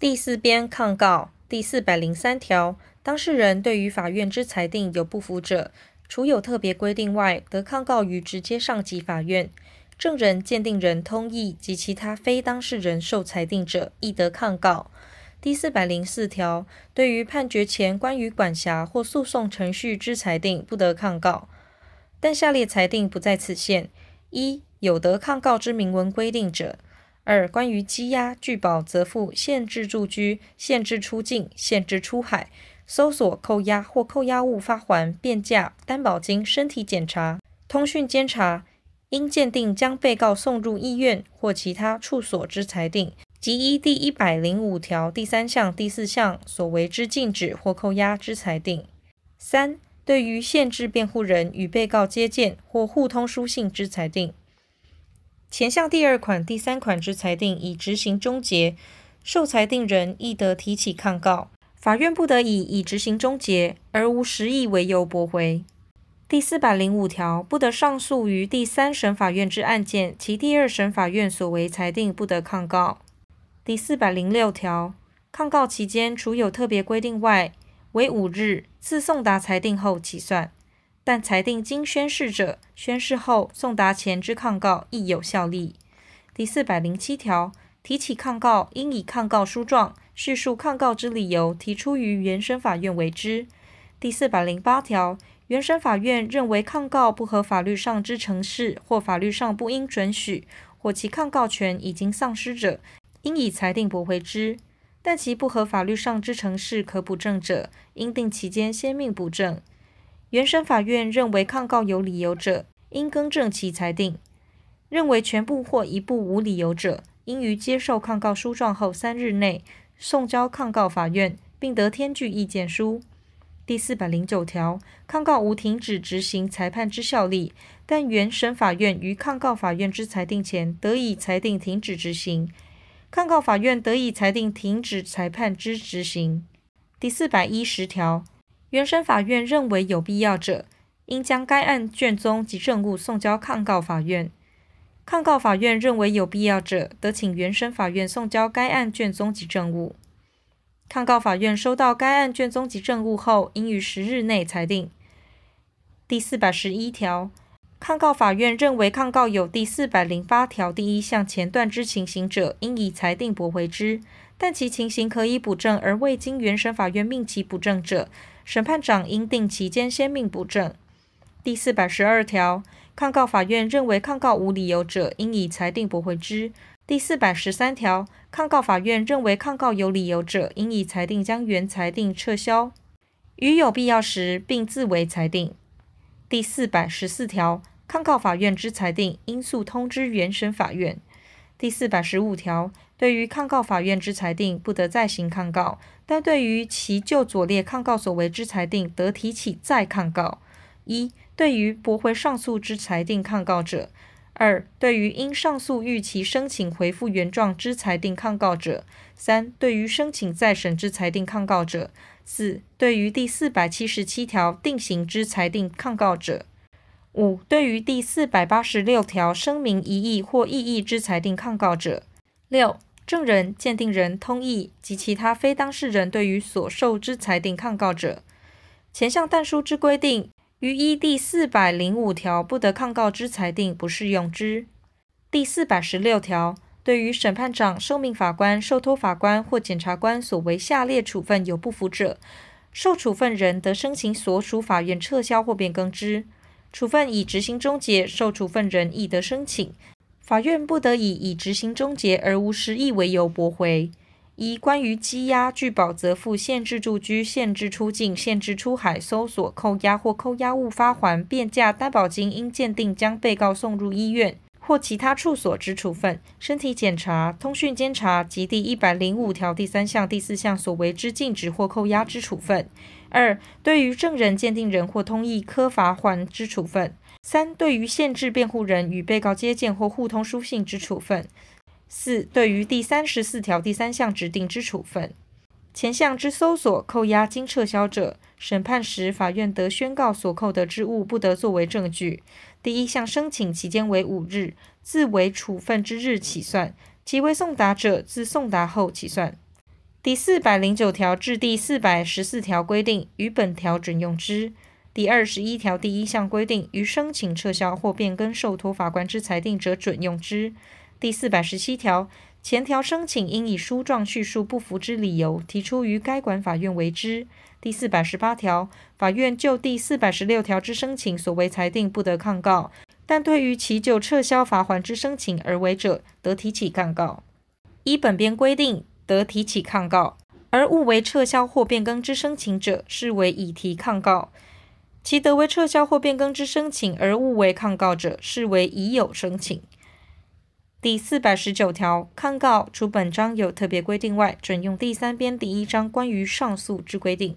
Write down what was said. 第四编抗告第403条，当事人对于法院之裁定有不服者，除有特别规定外，得抗告于直接上级法院。证人、鉴定人、通译及其他非当事人受裁定者，亦得抗告。第404条，对于判决前关于管辖或诉讼程序之裁定，不得抗告。但下列裁定不在此限：一、有得抗告之明文规定者；二、关于羁押、拒保、责付、限制住居、限制出境、限制出海、搜索、扣押或扣押物发还、变价、担保金、身体检查、通讯监察，因鉴定将被告送入医院或其他处所之裁定，及依第105条第3项、第4项所为之禁止或扣押之裁定。三、对于限制辩护人与被告接见或互通书信之裁定，前项第2款、第3款之裁定已执行终结，受裁定人亦得提起抗告，法院不得以已执行终结而无实意为由驳回。第405条，不得上诉于第3审法院之案件，其第2审法院所为裁定不得抗告。第406条，抗告期间除有特别规定外，为5日，自送达裁定后起算，但裁定经宣示者，宣示后送达前之抗告亦有效力。第407条，提起抗告，应以抗告书状叙述抗告之理由提出于原审法院为之。第408条，原审法院认为抗告不合法律上之程式，或法律上不应准许，或其抗告权已经丧失者，应以裁定驳回之。但其不合法律上之程式可补正者，应定期间先命补正。原审法院认为抗告有理由者，应更正其裁定；认为全部或一部无理由者，应于接受抗告书状后3日内送交抗告法院，并得添具意见书。第409条，抗告无停止执行裁判之效力，但原审法院于抗告法院之裁定前，得以裁定停止执行。抗告法院得以裁定停止裁判之执行。第410条，原审法院认为有必要者，应将该案卷宗及证物送交抗告法院。抗告法院认为有必要者，得请原审法院送交该案卷宗及证物。抗告法院收到该案卷宗及证物后，应于10日内裁定。第411条。抗告法院认为抗告有第408条第1项前段之情形者，应以裁定驳回之；但其情形可以补正而未经原审法院命其补正者，审判长应定期间先命补正。第412条，抗告法院认为抗告无理由者，应以裁定驳回之。第413条，抗告法院认为抗告有理由者，应以裁定将原裁定撤销，于有必要时，并自为裁定。第414条，抗告法院之裁定，应速通知原审法院。第415条，对于抗告法院之裁定，不得再行抗告，但对于其就左列抗告所为之裁定，得提起再抗告：一、对于驳回上诉之裁定抗告者；二、对于因上诉逾期申请回复原状之裁定抗告者；三、对于申请再审之裁定抗告者；4. 对于第477条定刑之裁定抗告者； 5. 对于第486条声明疑义或异议之裁定抗告者； 6. 证人、鉴定人、通译及其他非当事人对于所受之裁定抗告者。前项但书之规定，于依第405条不得抗告之裁定不适用之。第416条。对于审判长、受命法官、受托法官或检察官所为下列处分有不服者，受处分人得申请所属法院撤销或变更之；处分已执行终结，受处分人亦得申请，法院不得以已执行终结而无实意为由驳回。一、关于羁押、拒保、责付、限制住居、限制出境、限制出海、搜索、扣押或扣押物发还、变价、担保金，应鉴定将被告送入医院或其他处所之处分、身体检查、通讯监察及第105条第3项、第4项所为之禁止或扣押之处分；二、对于证人、鉴定人或通译科罚还之处分；三、对于限制辩护人与被告接见或互通书信之处分；四、对于第34条第3项指定之处分。前项之搜索、扣押经撤销者，审判时法院得宣告所扣得之物不得作为证据。第1项申请期间为5日，自为处分之日起算；其为送达者，自送达后起算。第409条至第414条规定，于本条准用之。第21条第1项规定，于申请撤销或变更受托法官之裁定者准用之。第417条，前条申请应以书状叙述不服之理由，提出于该管法院为之。第418条，法院就第416条之申请所为裁定，不得抗告，但对于其就撤销罚锾之申请而为者，得提起抗告。依本编规定，得提起抗告，而误为撤销或变更之申请者，视为已提抗告。其得为撤销或变更之申请而误为抗告者，视为已有申请。第419条，抗告除本章有特别规定外，准用第3编第1章关于上诉之规定。